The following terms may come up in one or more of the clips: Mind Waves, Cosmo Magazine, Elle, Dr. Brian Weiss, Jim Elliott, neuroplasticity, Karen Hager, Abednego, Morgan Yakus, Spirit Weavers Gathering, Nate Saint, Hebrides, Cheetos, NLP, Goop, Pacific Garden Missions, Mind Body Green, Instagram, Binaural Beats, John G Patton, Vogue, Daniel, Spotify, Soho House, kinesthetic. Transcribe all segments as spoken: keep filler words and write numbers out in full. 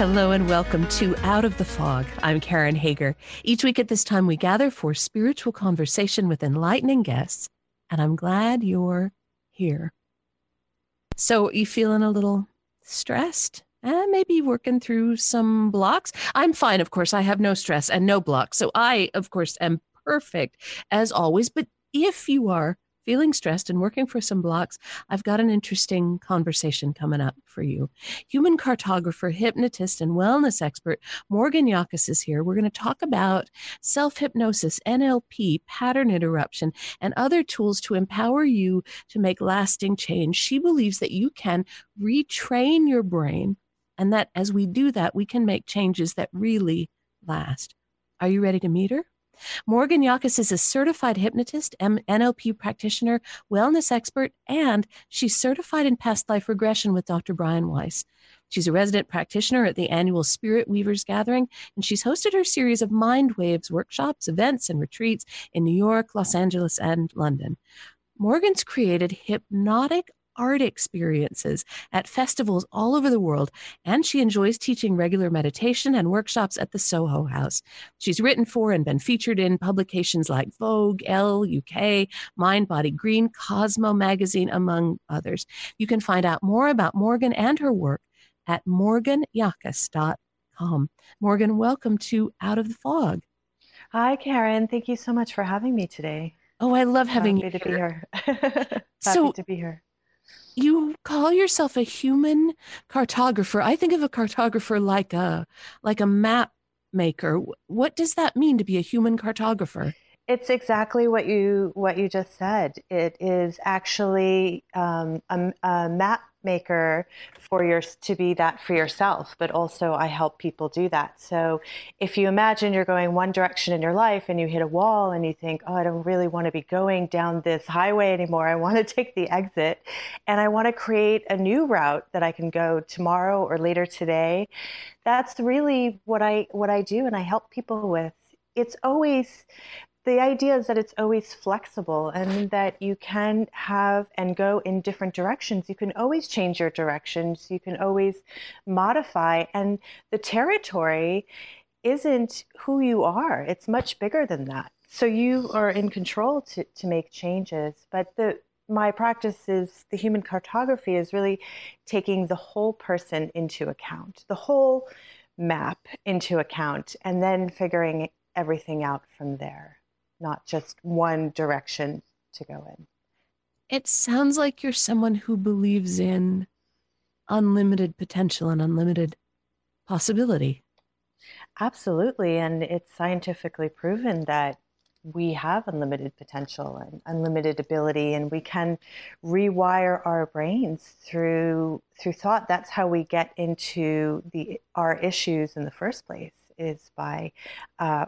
Hello and welcome to Out of the Fog. I'm Karen Hager. Each week at this time, we gather for spiritual conversation with enlightening guests, and I'm glad you're here. So you feeling a little stressed? Eh, maybe working through some blocks? I'm fine, of course. I have no stress and no blocks. So I, of course, am perfect as always. But if you are feeling stressed and working for some blocks, I've got an interesting conversation coming up for you. Human cartographer, hypnotist, and wellness expert Morgan Yakus is here. We're going to talk about self-hypnosis, N L P, pattern interruption, and other tools to empower you to make lasting change. She believes that you can retrain your brain, and that as we do that, we can make changes that really last. Are you ready to meet her? Morgan Yakus is a certified hypnotist, N L P practitioner, wellness expert, and she's certified in past life regression with Doctor Brian Weiss. She's a resident practitioner at the annual Spirit Weavers Gathering, and she's hosted her series of Mind Waves workshops, events, and retreats in New York, Los Angeles, and London. Morgan's created hypnotic art experiences at festivals all over the world, and she enjoys teaching regular meditation and workshops at the Soho House. She's written for and been featured in publications like Vogue, Elle, U K, Mind Body Green, Cosmo Magazine, among others. You can find out more about Morgan and her work at morgan yakus dot com. Morgan, welcome to Out of the Fog. Hi, Karen. Thank you so much for having me today. Oh, I love having you here. Happy to be here. Happy to be here. You call yourself a human cartographer. I think of a cartographer like a like a map maker. What does that mean to be a human cartographer? It's exactly what you what you just said. It is actually um, a, a map maker for your to be that for yourself, but also I help people do that. So if you imagine you're going one direction in your life and you hit a wall and you think, oh, I don't really want to be going down this highway anymore. I want to take the exit and I want to create a new route that I can go tomorrow or later today. That's really what I what I do and I help people with. It's always The idea is that it's always flexible and that you can have and go in different directions. You can always change your directions. You can always modify. And the territory isn't who you are. It's much bigger than that. So you are in control to, to make changes. But the my practice is the human cartography is really taking the whole person into account, the whole map into account, and then figuring everything out from there. Not just one direction to go in. It sounds like you're someone who believes in unlimited potential and unlimited possibility. Absolutely. And it's scientifically proven that we have unlimited potential and unlimited ability, and we can rewire our brains through through thought. That's how we get into the our issues in the first place, is by uh,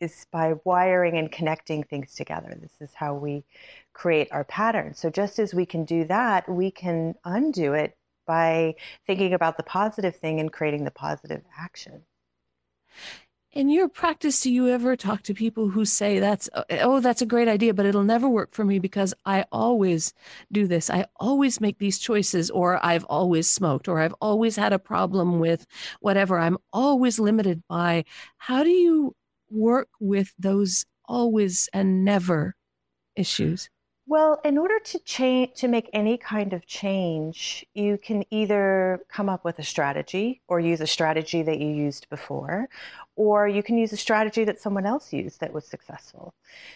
is by wiring and connecting things together. This is how we create our patterns. So just as we can do that, we can undo it by thinking about the positive thing and creating the positive action. In your practice, do you ever talk to people who say, that's, oh, that's a great idea, but it'll never work for me because I always do this. I always make these choices, or I've always smoked, or I've always had a problem with whatever. I'm always limited by. How do you work with those always and never issues? Well, in order to change, to make any kind of change, you can either come up with a strategy or use a strategy that you used before, or you can use a strategy that someone else used that was successful.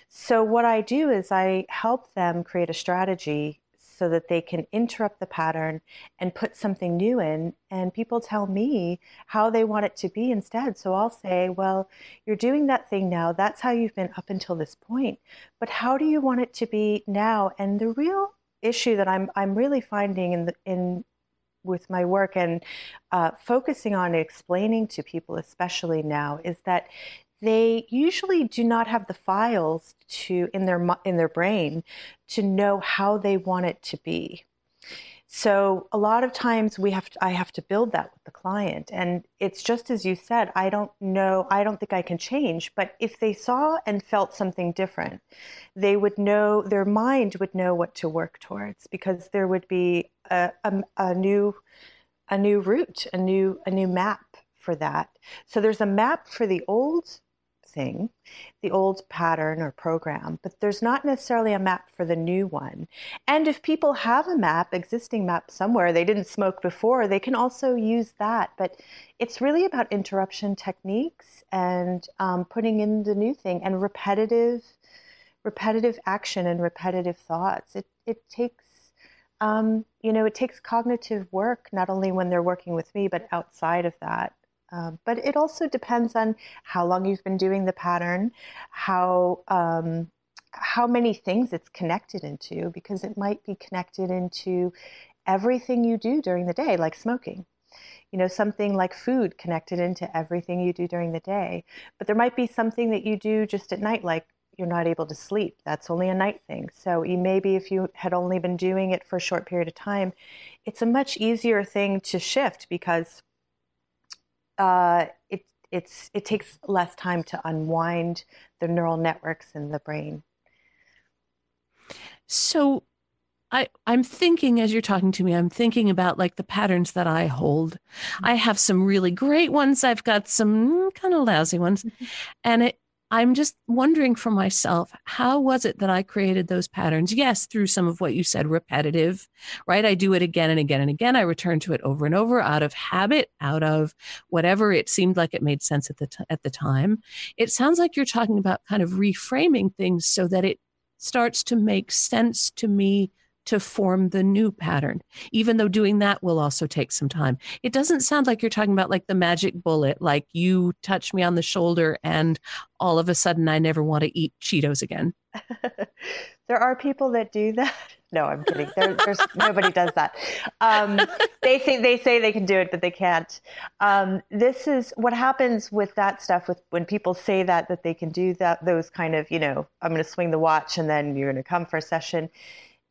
So what I do is I help them create a strategy so that they can interrupt the pattern and put something new in. And people tell me how they want it to be instead. So I'll say, well, you're doing that thing now. That's how you've been up until this point. But how do you want it to be now? And the real issue that I'm I'm really finding in the, in with my work and uh, focusing on explaining to people, especially now, is that they usually do not have the files to in their in their brain to know how they want it to be. So a lot of times we have to, I have to build that with the client, and it's just as you said, I don't know, I don't think I can change, but if they saw and felt something different, they would know, their mind would know what to work towards, because there would be a, a, a new a new route, a new a new map for that. So there's a map for the old thing, the old pattern or program, but there's not necessarily a map for the new one. And if people have a map, existing map somewhere, they didn't smoke before, they can also use that. But it's really about interruption techniques and um, putting in the new thing, and repetitive, repetitive action and repetitive thoughts. It it takes, um, you know, it takes cognitive work, not only when they're working with me, but outside of that. Um, but it also depends on how long you've been doing the pattern, how um, how many things it's connected into, because it might be connected into everything you do during the day, like smoking. You know, something like food connected into everything you do during the day. But there might be something that you do just at night, like you're not able to sleep. That's only a night thing. So you, maybe if you had only been doing it for a short period of time, it's a much easier thing to shift, because Uh, it, it's, it takes less time to unwind the neural networks in the brain. So I, I'm thinking, as you're talking to me, I'm thinking about like the patterns that I hold. Mm-hmm. I have some really great ones. I've got some kind of lousy ones. Mm-hmm. And it, I'm just wondering for myself, how was it that I created those patterns? Yes, through some of what you said, repetitive, right? I do it again and again and again. I return to it over and over out of habit, out of whatever it seemed like it made sense at the t- at the time. It sounds like you're talking about kind of reframing things so that it starts to make sense to me to form the new pattern, even though doing that will also take some time. It doesn't sound like you're talking about like the magic bullet, like you touch me on the shoulder and all of a sudden I never want to eat Cheetos again. There are people that do that. No, I'm kidding. There, there's nobody does that. Um, they say they say they can do it, but they can't. Um, this is what happens with that stuff. With when people say that that they can do that, those kind of, you know, I'm going to swing the watch and then you're going to come for a session,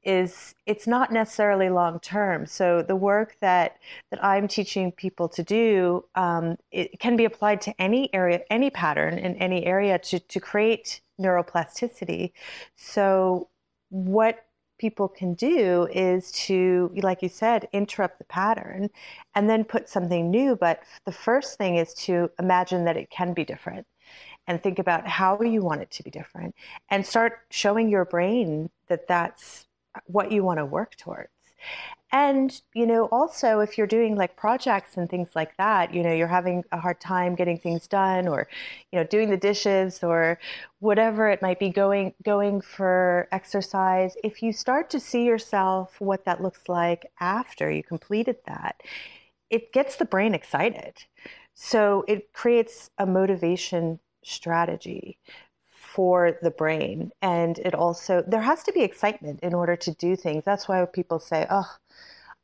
is it's not necessarily long-term. So the work that, that I'm teaching people to do, um, it can be applied to any area, any pattern in any area to, to create neuroplasticity. So what people can do is to, like you said, interrupt the pattern and then put something new. But the first thing is to imagine that it can be different and think about how you want it to be different, and start showing your brain that that's what you want to work towards. And, you know, also if you're doing like projects and things like that, you know, you're having a hard time getting things done, or, you know, doing the dishes or whatever it might be, going, going for exercise. If you start to see yourself, what that looks like after you completed that, it gets the brain excited. So it creates a motivation strategy for the brain. And it also, there has to be excitement in order to do things. That's why people say, oh,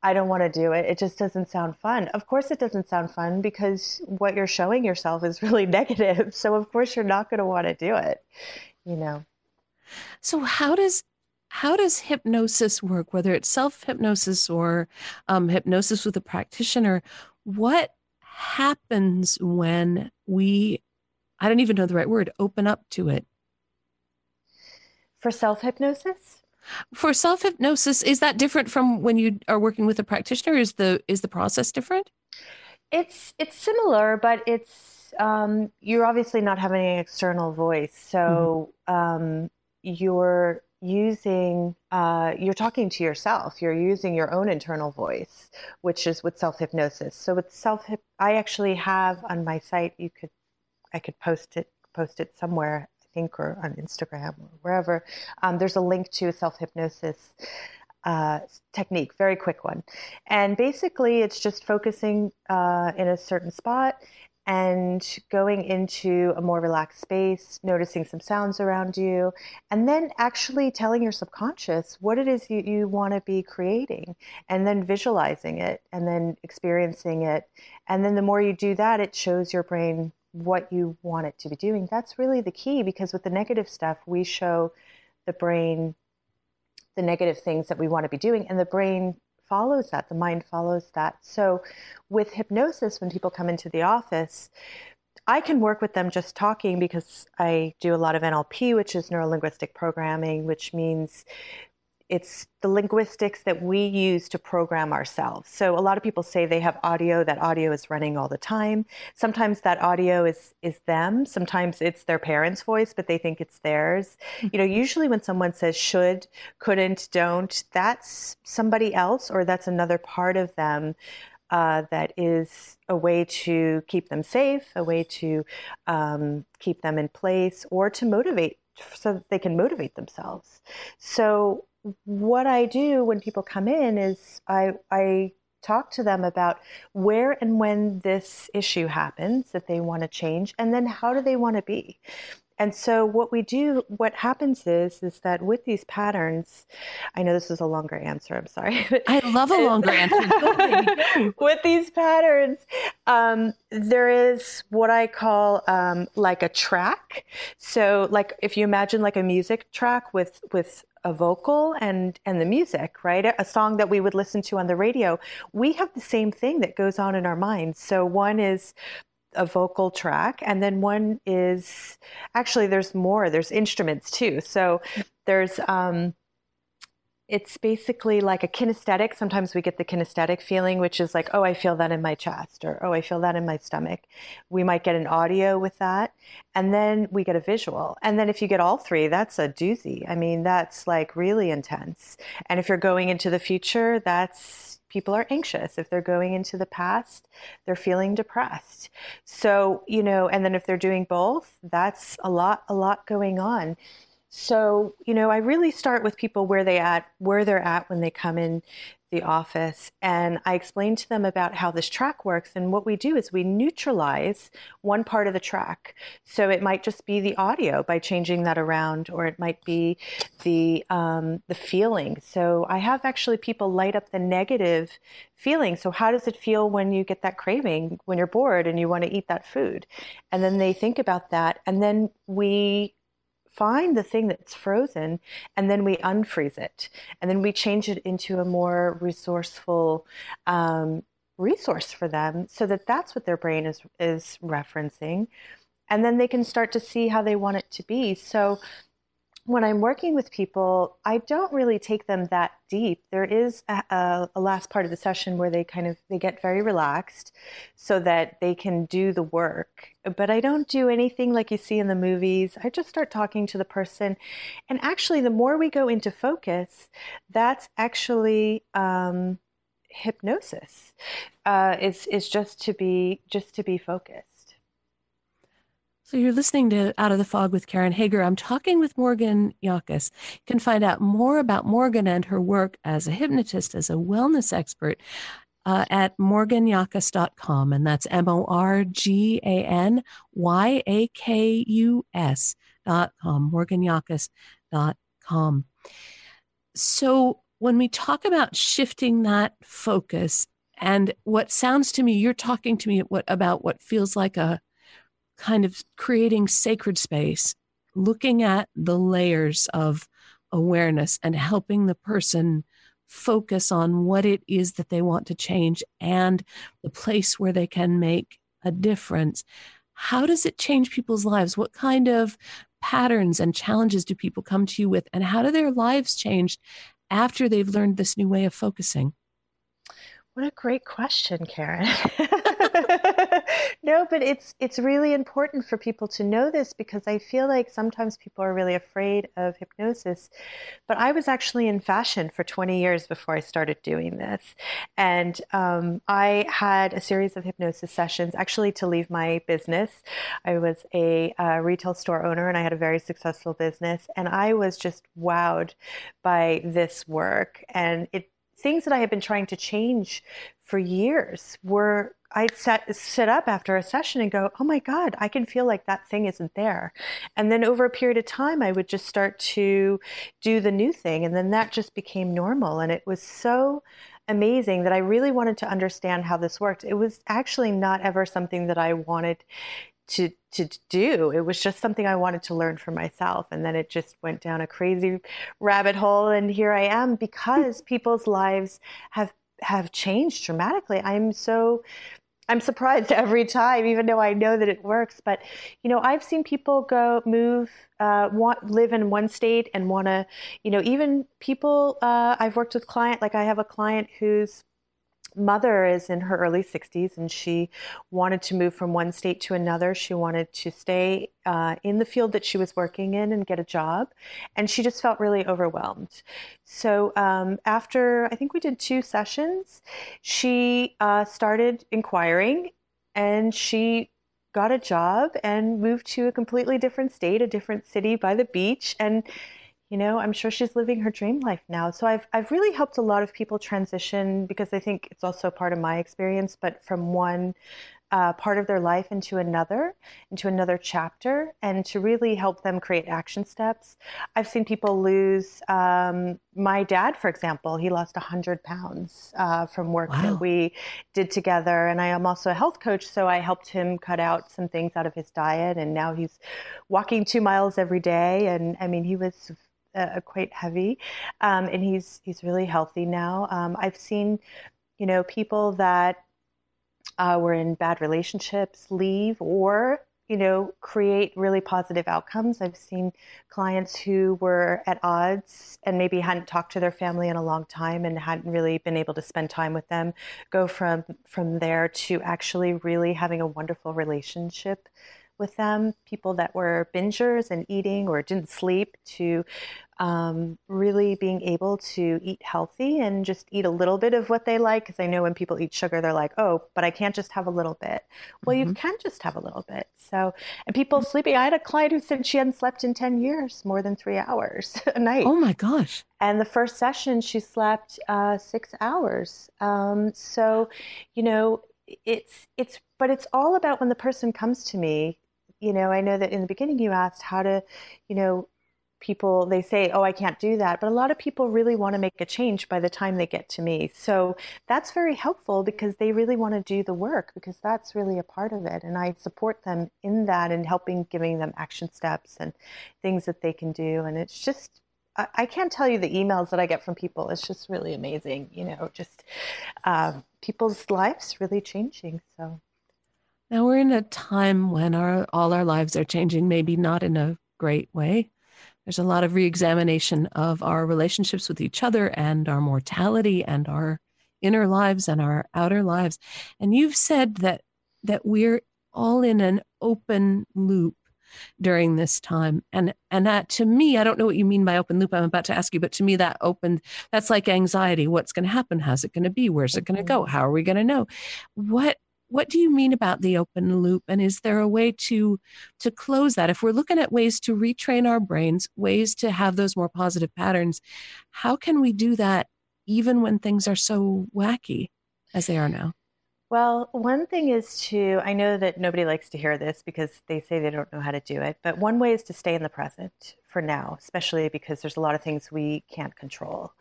I don't want to do it. It just doesn't sound fun. Of course it doesn't sound fun, because what you're showing yourself is really negative. So of course you're not going to want to do it, you know? So how does, how does hypnosis work? Whether it's self-hypnosis or um, hypnosis with a practitioner, what happens when we, I don't even know the right word, open up to it? For self-hypnosis? For self-hypnosis, is that different from when you are working with a practitioner? Is the is the process different? It's it's similar, but it's um, you're obviously not having an external voice, so mm-hmm. um, you're using uh, you're talking to yourself. You're using your own internal voice, which is with self-hypnosis. So with self, I actually have on my site. You could I could post it post it somewhere. Think or on Instagram or wherever, um, there's a link to a self-hypnosis uh, technique, very quick one. And basically it's just focusing uh, in a certain spot and going into a more relaxed space, noticing some sounds around you, and then actually telling your subconscious what it is you, you want to be creating, and then visualizing it and then experiencing it. And then the more you do that, it shows your brain what you want it to be doing. That's really the key, because with the negative stuff, we show the brain the negative things that we want to be doing, and the brain follows that, the mind follows that. So with hypnosis, when people come into the office, I can work with them just talking, because I do a lot of N L P, which is neuro-linguistic programming, which means it's the linguistics that we use to program ourselves. So a lot of people say they have audio. That audio is running all the time. Sometimes that audio is is them. Sometimes it's their parents' voice, but they think it's theirs. You know, usually when someone says should, couldn't, don't, that's somebody else, or that's another part of them. Uh, that is a way to keep them safe, a way to um, keep them in place, or to motivate, so that they can motivate themselves. So what I do when people come in is I, I talk to them about where and when this issue happens that they want to change, and then how do they want to be. And so what we do, what happens is, is that with these patterns, I know this is a longer answer, I'm sorry. I love a longer answer. With these patterns, um, there is what I call um, like a track. So like if you imagine like a music track with, with a vocal and, and the music, right? A song that we would listen to on the radio. We have the same thing that goes on in our minds. So one is a vocal track, and then one is actually there's more there's instruments too, so there's um it's basically like a kinesthetic. Sometimes we get the kinesthetic feeling, which is like, oh, I feel that in my chest, or oh, I feel that in my stomach. We might get an audio with that, and then we get a visual, and then if you get all three, that's a doozy. I mean, that's like really intense. And if you're going into the future, that's people are anxious. If they're going into the past, they're feeling depressed. So, you know, and then if they're doing both, that's a lot, a lot going on. So, you know, I really start with people where they at, where they're at when they come in the office. And I explain to them about how this track works. And what we do is we neutralize one part of the track. So it might just be the audio by changing that around, or it might be the, um, the feeling. So I have actually people light up the negative feeling. So how does it feel when you get that craving, when you're bored and you want to eat that food? And then they think about that. And then we find the thing that's frozen, and then we unfreeze it, and then we change it into a more resourceful um, resource for them, so that that's what their brain is is referencing, and then they can start to see how they want it to be. So when I'm working with people, I don't really take them that deep. There is a, a last part of the session where they kind of, they get very relaxed so that they can do the work. But I don't do anything like you see in the movies. I just start talking to the person. And actually, the more we go into focus, that's actually um, hypnosis. Uh, it's, it's just to be, just to be focused. So you're listening to Out of the Fog with Karen Hager. I'm talking with Morgan Yakus. You can find out more about Morgan and her work as a hypnotist, as a wellness expert, uh, at morgan yakus dot com. And that's M O R G A N Y A K U S dot com, morgan yakus dot com. So when we talk about shifting that focus, and what sounds to me, you're talking to me about what feels like a kind of creating sacred space, looking at the layers of awareness and helping the person focus on what it is that they want to change and the place where they can make a difference. How does it change people's lives? What kind of patterns and challenges do people come to you with, and how do their lives change after they've learned this new way of focusing? What a great question, Karen. No, but it's it's really important for people to know this, because I feel like sometimes people are really afraid of hypnosis. But I was actually in fashion for twenty years before I started doing this. And um, I had a series of hypnosis sessions, actually to leave my business. I was a uh, retail store owner, and I had a very successful business. And I was just wowed by this work. And it things that I had been trying to change for years were, I'd set, sit up after a session and go, oh my God, I can feel like that thing isn't there. And then over a period of time, I would just start to do the new thing. And then that just became normal. And it was so amazing that I really wanted to understand how this worked. It was actually not ever something that I wanted to to do. It was just something I wanted to learn for myself. And then it just went down a crazy rabbit hole. And here I am, because people's lives have have changed dramatically. I'm so, I'm surprised every time, even though I know that it works. But, you know, I've seen people go move, uh, want live in one state and want to, you know, even people uh, I've worked with client, like I have a client who's mother is in her early sixties, and she wanted to move from one state to another. She wanted to stay uh, in the field that she was working in and get a job, and she just felt really overwhelmed. So um, after, I think we did two sessions, she uh, started inquiring, and she got a job and moved to a completely different state, a different city by the beach, and you know, I'm sure she's living her dream life now. So I've I've really helped a lot of people transition, because I think it's also part of my experience, but from one uh, part of their life into another, into another chapter, and to really help them create action steps. I've seen people lose, um, my dad, for example, he lost one hundred pounds uh, from work. Wow. That we did together. And I am also a health coach, so I helped him cut out some things out of his diet. And now he's walking two miles every day. And I mean, he was Uh, quite heavy, um, and he's he's really healthy now. Um, I've seen, you know, people that uh, were in bad relationships leave, or you know, create really positive outcomes. I've seen clients who were at odds and maybe hadn't talked to their family in a long time and hadn't really been able to spend time with them go from from there to actually really having a wonderful relationship with them. People that were bingers and eating or didn't sleep to um, really being able to eat healthy and just eat a little bit of what they like. Because I know when people eat sugar, they're like, oh, but I can't just have a little bit. Well, mm-hmm. You can just have a little bit. So, and people mm-hmm. sleeping. I had a client who said she hadn't slept in ten years, more than three hours a night. Oh my gosh. And the first session she slept uh, six hours. Um, so, you know, it's, it's, but it's all about when the person comes to me. You know, I know that in the beginning you asked how to, you know, people, they say, oh, I can't do that. But a lot of people really want to make a change by the time they get to me. So that's very helpful, because they really want to do the work, because that's really a part of it. And I support them in that and helping, giving them action steps and things that they can do. And it's just, I, I can't tell you the emails that I get from people. It's just really amazing, you know, just um, people's lives really changing. So. Now we're in a time when our, all our lives are changing, maybe not in a great way. There's a lot of reexamination of our relationships with each other and our mortality and our inner lives and our outer lives. And you've said that that we're all in an open loop during this time. And and that, to me, I don't know what you mean by open loop. I'm about to ask you, but to me that open, that's like anxiety. What's going to happen? How's it going to be? Where's it going to go? How are we going to know? What What do you mean about the open loop? And is there a way to to close that? If we're looking at ways to retrain our brains, ways to have those more positive patterns, how can we do that even when things are so wacky as they are now? Well, one thing is to, I know that nobody likes to hear this because they say they don't know how to do it, but one way is to stay in the present for now, especially because there's a lot of things we can't control.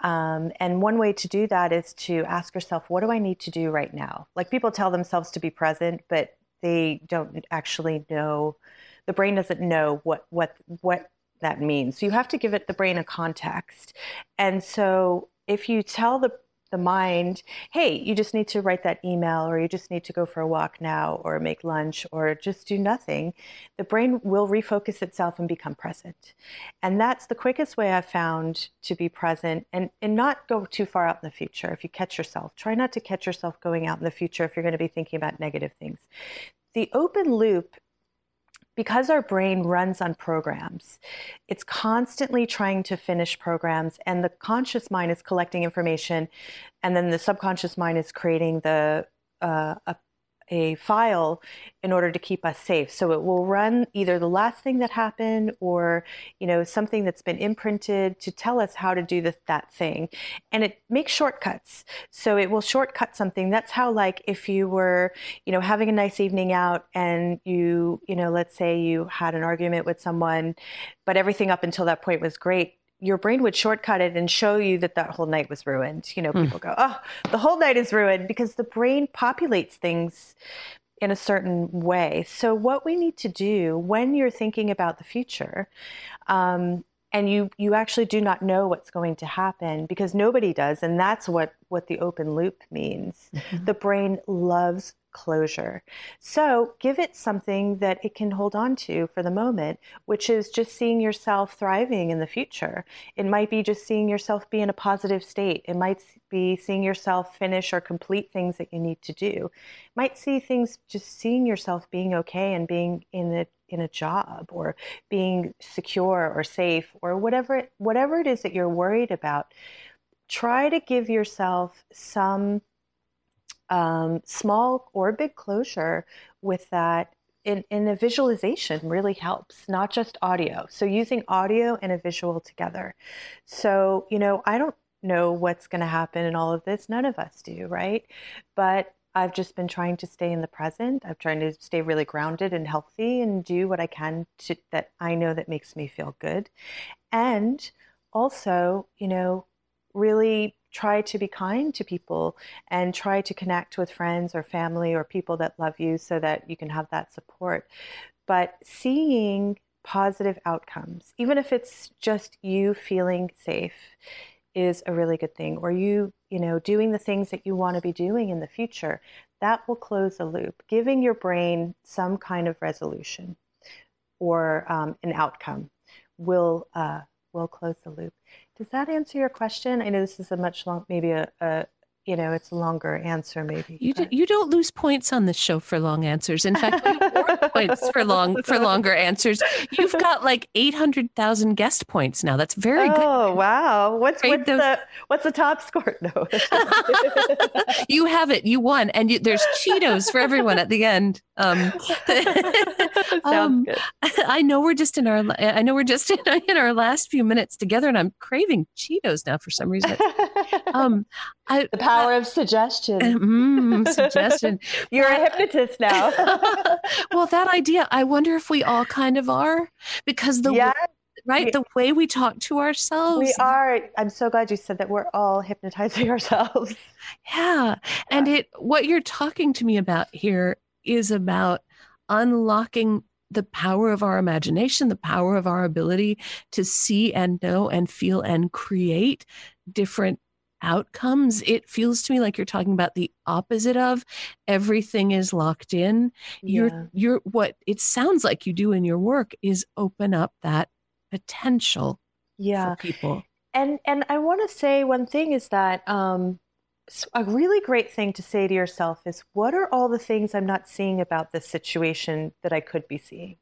Um, and one way to do that is to ask yourself, what do I need to do right now? Like, people tell themselves to be present, but they don't actually know, the brain doesn't know what, what, what that means. So you have to give it, the brain, a context. And so if you tell the the mind, hey, you just need to write that email, or you just need to go for a walk now, or make lunch, or just do nothing, the brain will refocus itself and become present. And that's the quickest way I've found to be present, and, and not go too far out in the future. If you catch yourself, try not to catch yourself going out in the future if you're going to be thinking about negative things. The open loop, because our brain runs on programs, it's constantly trying to finish programs, and the conscious mind is collecting information, and then the subconscious mind is creating the uh, a, a file in order to keep us safe. So it will run either the last thing that happened, or you know, something that's been imprinted to tell us how to do the, that thing, and it makes shortcuts. So it will shortcut something. That's how, like, if you were, you know, having a nice evening out, and you, you know, let's say you had an argument with someone, but everything up until that point was great. Your brain would shortcut it and show you that that whole night was ruined. You know, people mm. go, oh, the whole night is ruined, because the brain populates things. in a certain way. So what we need to do when you're thinking about the future, um, and you, you actually do not know what's going to happen, because nobody does. And that's what, what the open loop means. Mm-hmm. The brain loves closure. So give it something that it can hold on to for the moment, which is just seeing yourself thriving in the future. It might be just seeing yourself be in a positive state. It might be seeing yourself finish or complete things that you need to do. It might see things, just seeing yourself being okay and being in a, in a job, or being secure or safe, or whatever, whatever it is that you're worried about. Try to give yourself some Um, small or big closure with that. In, in a visualization really helps, not just audio. So using audio and a visual together. So, you know, I don't know what's going to happen in all of this. None of us do, right? But I've just been trying to stay in the present. I've tried to stay really grounded and healthy and do what I can to, that I know that makes me feel good. And also, you know, really try to be kind to people and try to connect with friends or family or people that love you, so that you can have that support. But seeing positive outcomes, even if it's just you feeling safe, is a really good thing. Or you, you know, doing the things that you want to be doing in the future, that will close the loop, giving your brain some kind of resolution or um, an outcome will uh, will close the loop. Does that answer your question? I know this is a much long, maybe a, a you know, it's a longer answer maybe. You do, you don't lose points on this show for long answers. In fact, we award points for long for longer answers. You've got like eight hundred thousand guest points now. That's very oh, good. Oh, wow. What's what's those... the what's the top score? No. You have it. You won. And you, there's Cheetos for everyone at the end. Um, um good. I know we're just in our I know we're just in, in our last few minutes together, and I'm craving Cheetos now for some reason. Um I, the power uh, of suggestion. Mm, suggestion. You're a hypnotist now. Well, that idea, I wonder if we all kind of are, because the yes. Right? We, the way we talk to ourselves. We are. I'm so glad you said that. We're all hypnotizing ourselves. Yeah. And yeah. it what you're talking to me about here is about unlocking the power of our imagination, the power of our ability to see and know and feel and create different outcomes. It feels to me like you're talking about the opposite of everything is locked in. Yeah. You're, you're, what it sounds like you do in your work is open up that potential yeah. for people. And, and I want to say one thing is that, um, a really great thing to say to yourself is, what are all the things I'm not seeing about this situation that I could be seeing?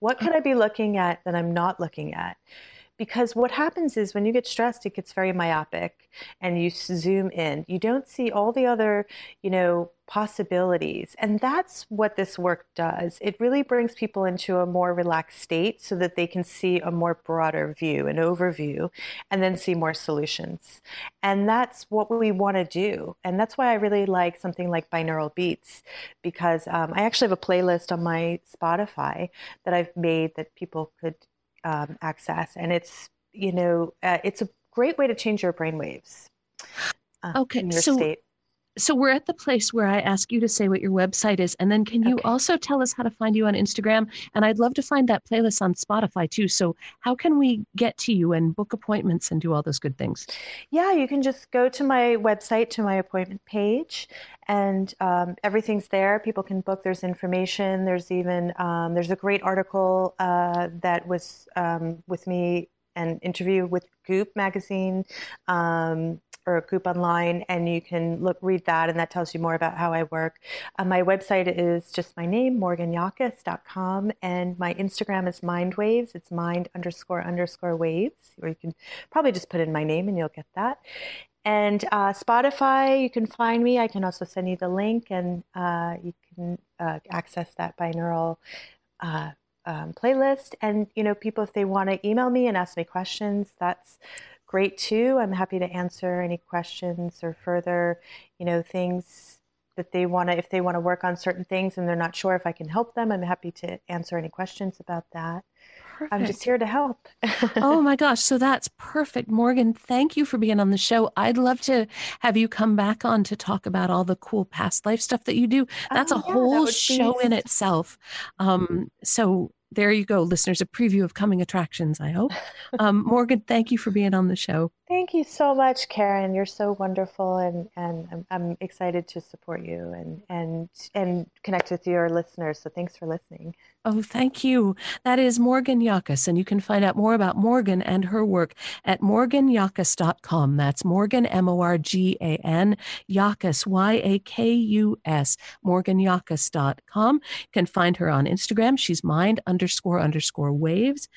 What could I be looking at that I'm not looking at? Because what happens is when you get stressed, it gets very myopic and you zoom in. You don't see all the other, you know, possibilities. And that's what this work does. It really brings people into a more relaxed state so that they can see a more broader view, an overview, and then see more solutions. And that's what we want to do. And that's why I really like something like Binaural Beats, because um, I actually have a playlist on my Spotify that I've made that people could Um, access, and it's you know uh, it's a great way to change your brainwaves. Uh, okay, in your so state. so we're at the place where I ask you to say what your website is, and then can you okay. also tell us how to find you on Instagram? And I'd love to find that playlist on Spotify too. So how can we get to you and book appointments and do all those good things? Yeah, you can just go to my website, to my appointment page. And um, everything's there. People can book. There's information. There's even um, there's a great article uh, that was um, with me, an interview with Goop magazine um, or Goop online, and you can look read that, and that tells you more about how I work. Uh, my website is just my name, morgan yakus dot com, and my Instagram is Mind Waves. It's mind underscore underscore waves, or you can probably just put in my name and you'll get that. And uh, Spotify, you can find me. I can also send you the link, and uh, you can uh, access that binaural uh, um, playlist. And, you know, people, if they want to email me and ask me questions, that's great too. I'm happy to answer any questions or further, you know, things that they want to, if they want to work on certain things and they're not sure if I can help them, I'm happy to answer any questions about that. perfect. I'm just here to help. Oh my gosh. So that's perfect. Morgan, thank you for being on the show. I'd love to have you come back on to talk about all the cool past life stuff that you do. That's oh, a yeah, whole that show be... in itself. Um, so there you go, listeners, a preview of coming attractions, I hope. Um, Morgan, thank you for being on the show. Thank you so much, Karen. You're so wonderful. And, and I'm, I'm excited to support you and, and, and connect with your listeners. So thanks for listening. Oh, thank you. That is Morgan Yakus. And you can find out more about Morgan and her work at morgan yakus dot com. That's Morgan, M O R G A N, Yakus, Y A K U S, morgan yakus dot com. You can find her on Instagram. She's mind underscore underscore waves.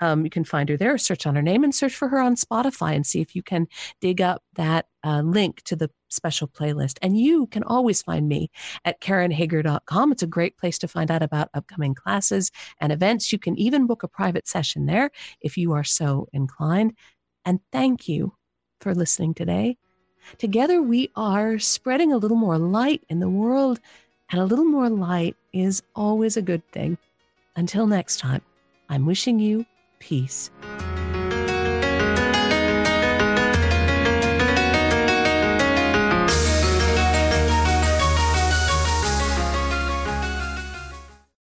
Um, you can find her there, search on her name, and search for her on Spotify and see if you can dig up that uh, link to the special playlist. And you can always find me at karen hager dot com. It's a great place to find out about upcoming classes and events. You can even book a private session there if you are so inclined. And thank you for listening today. Together we are spreading a little more light in the world, and a little more light is always a good thing. Until next time, I'm wishing you peace.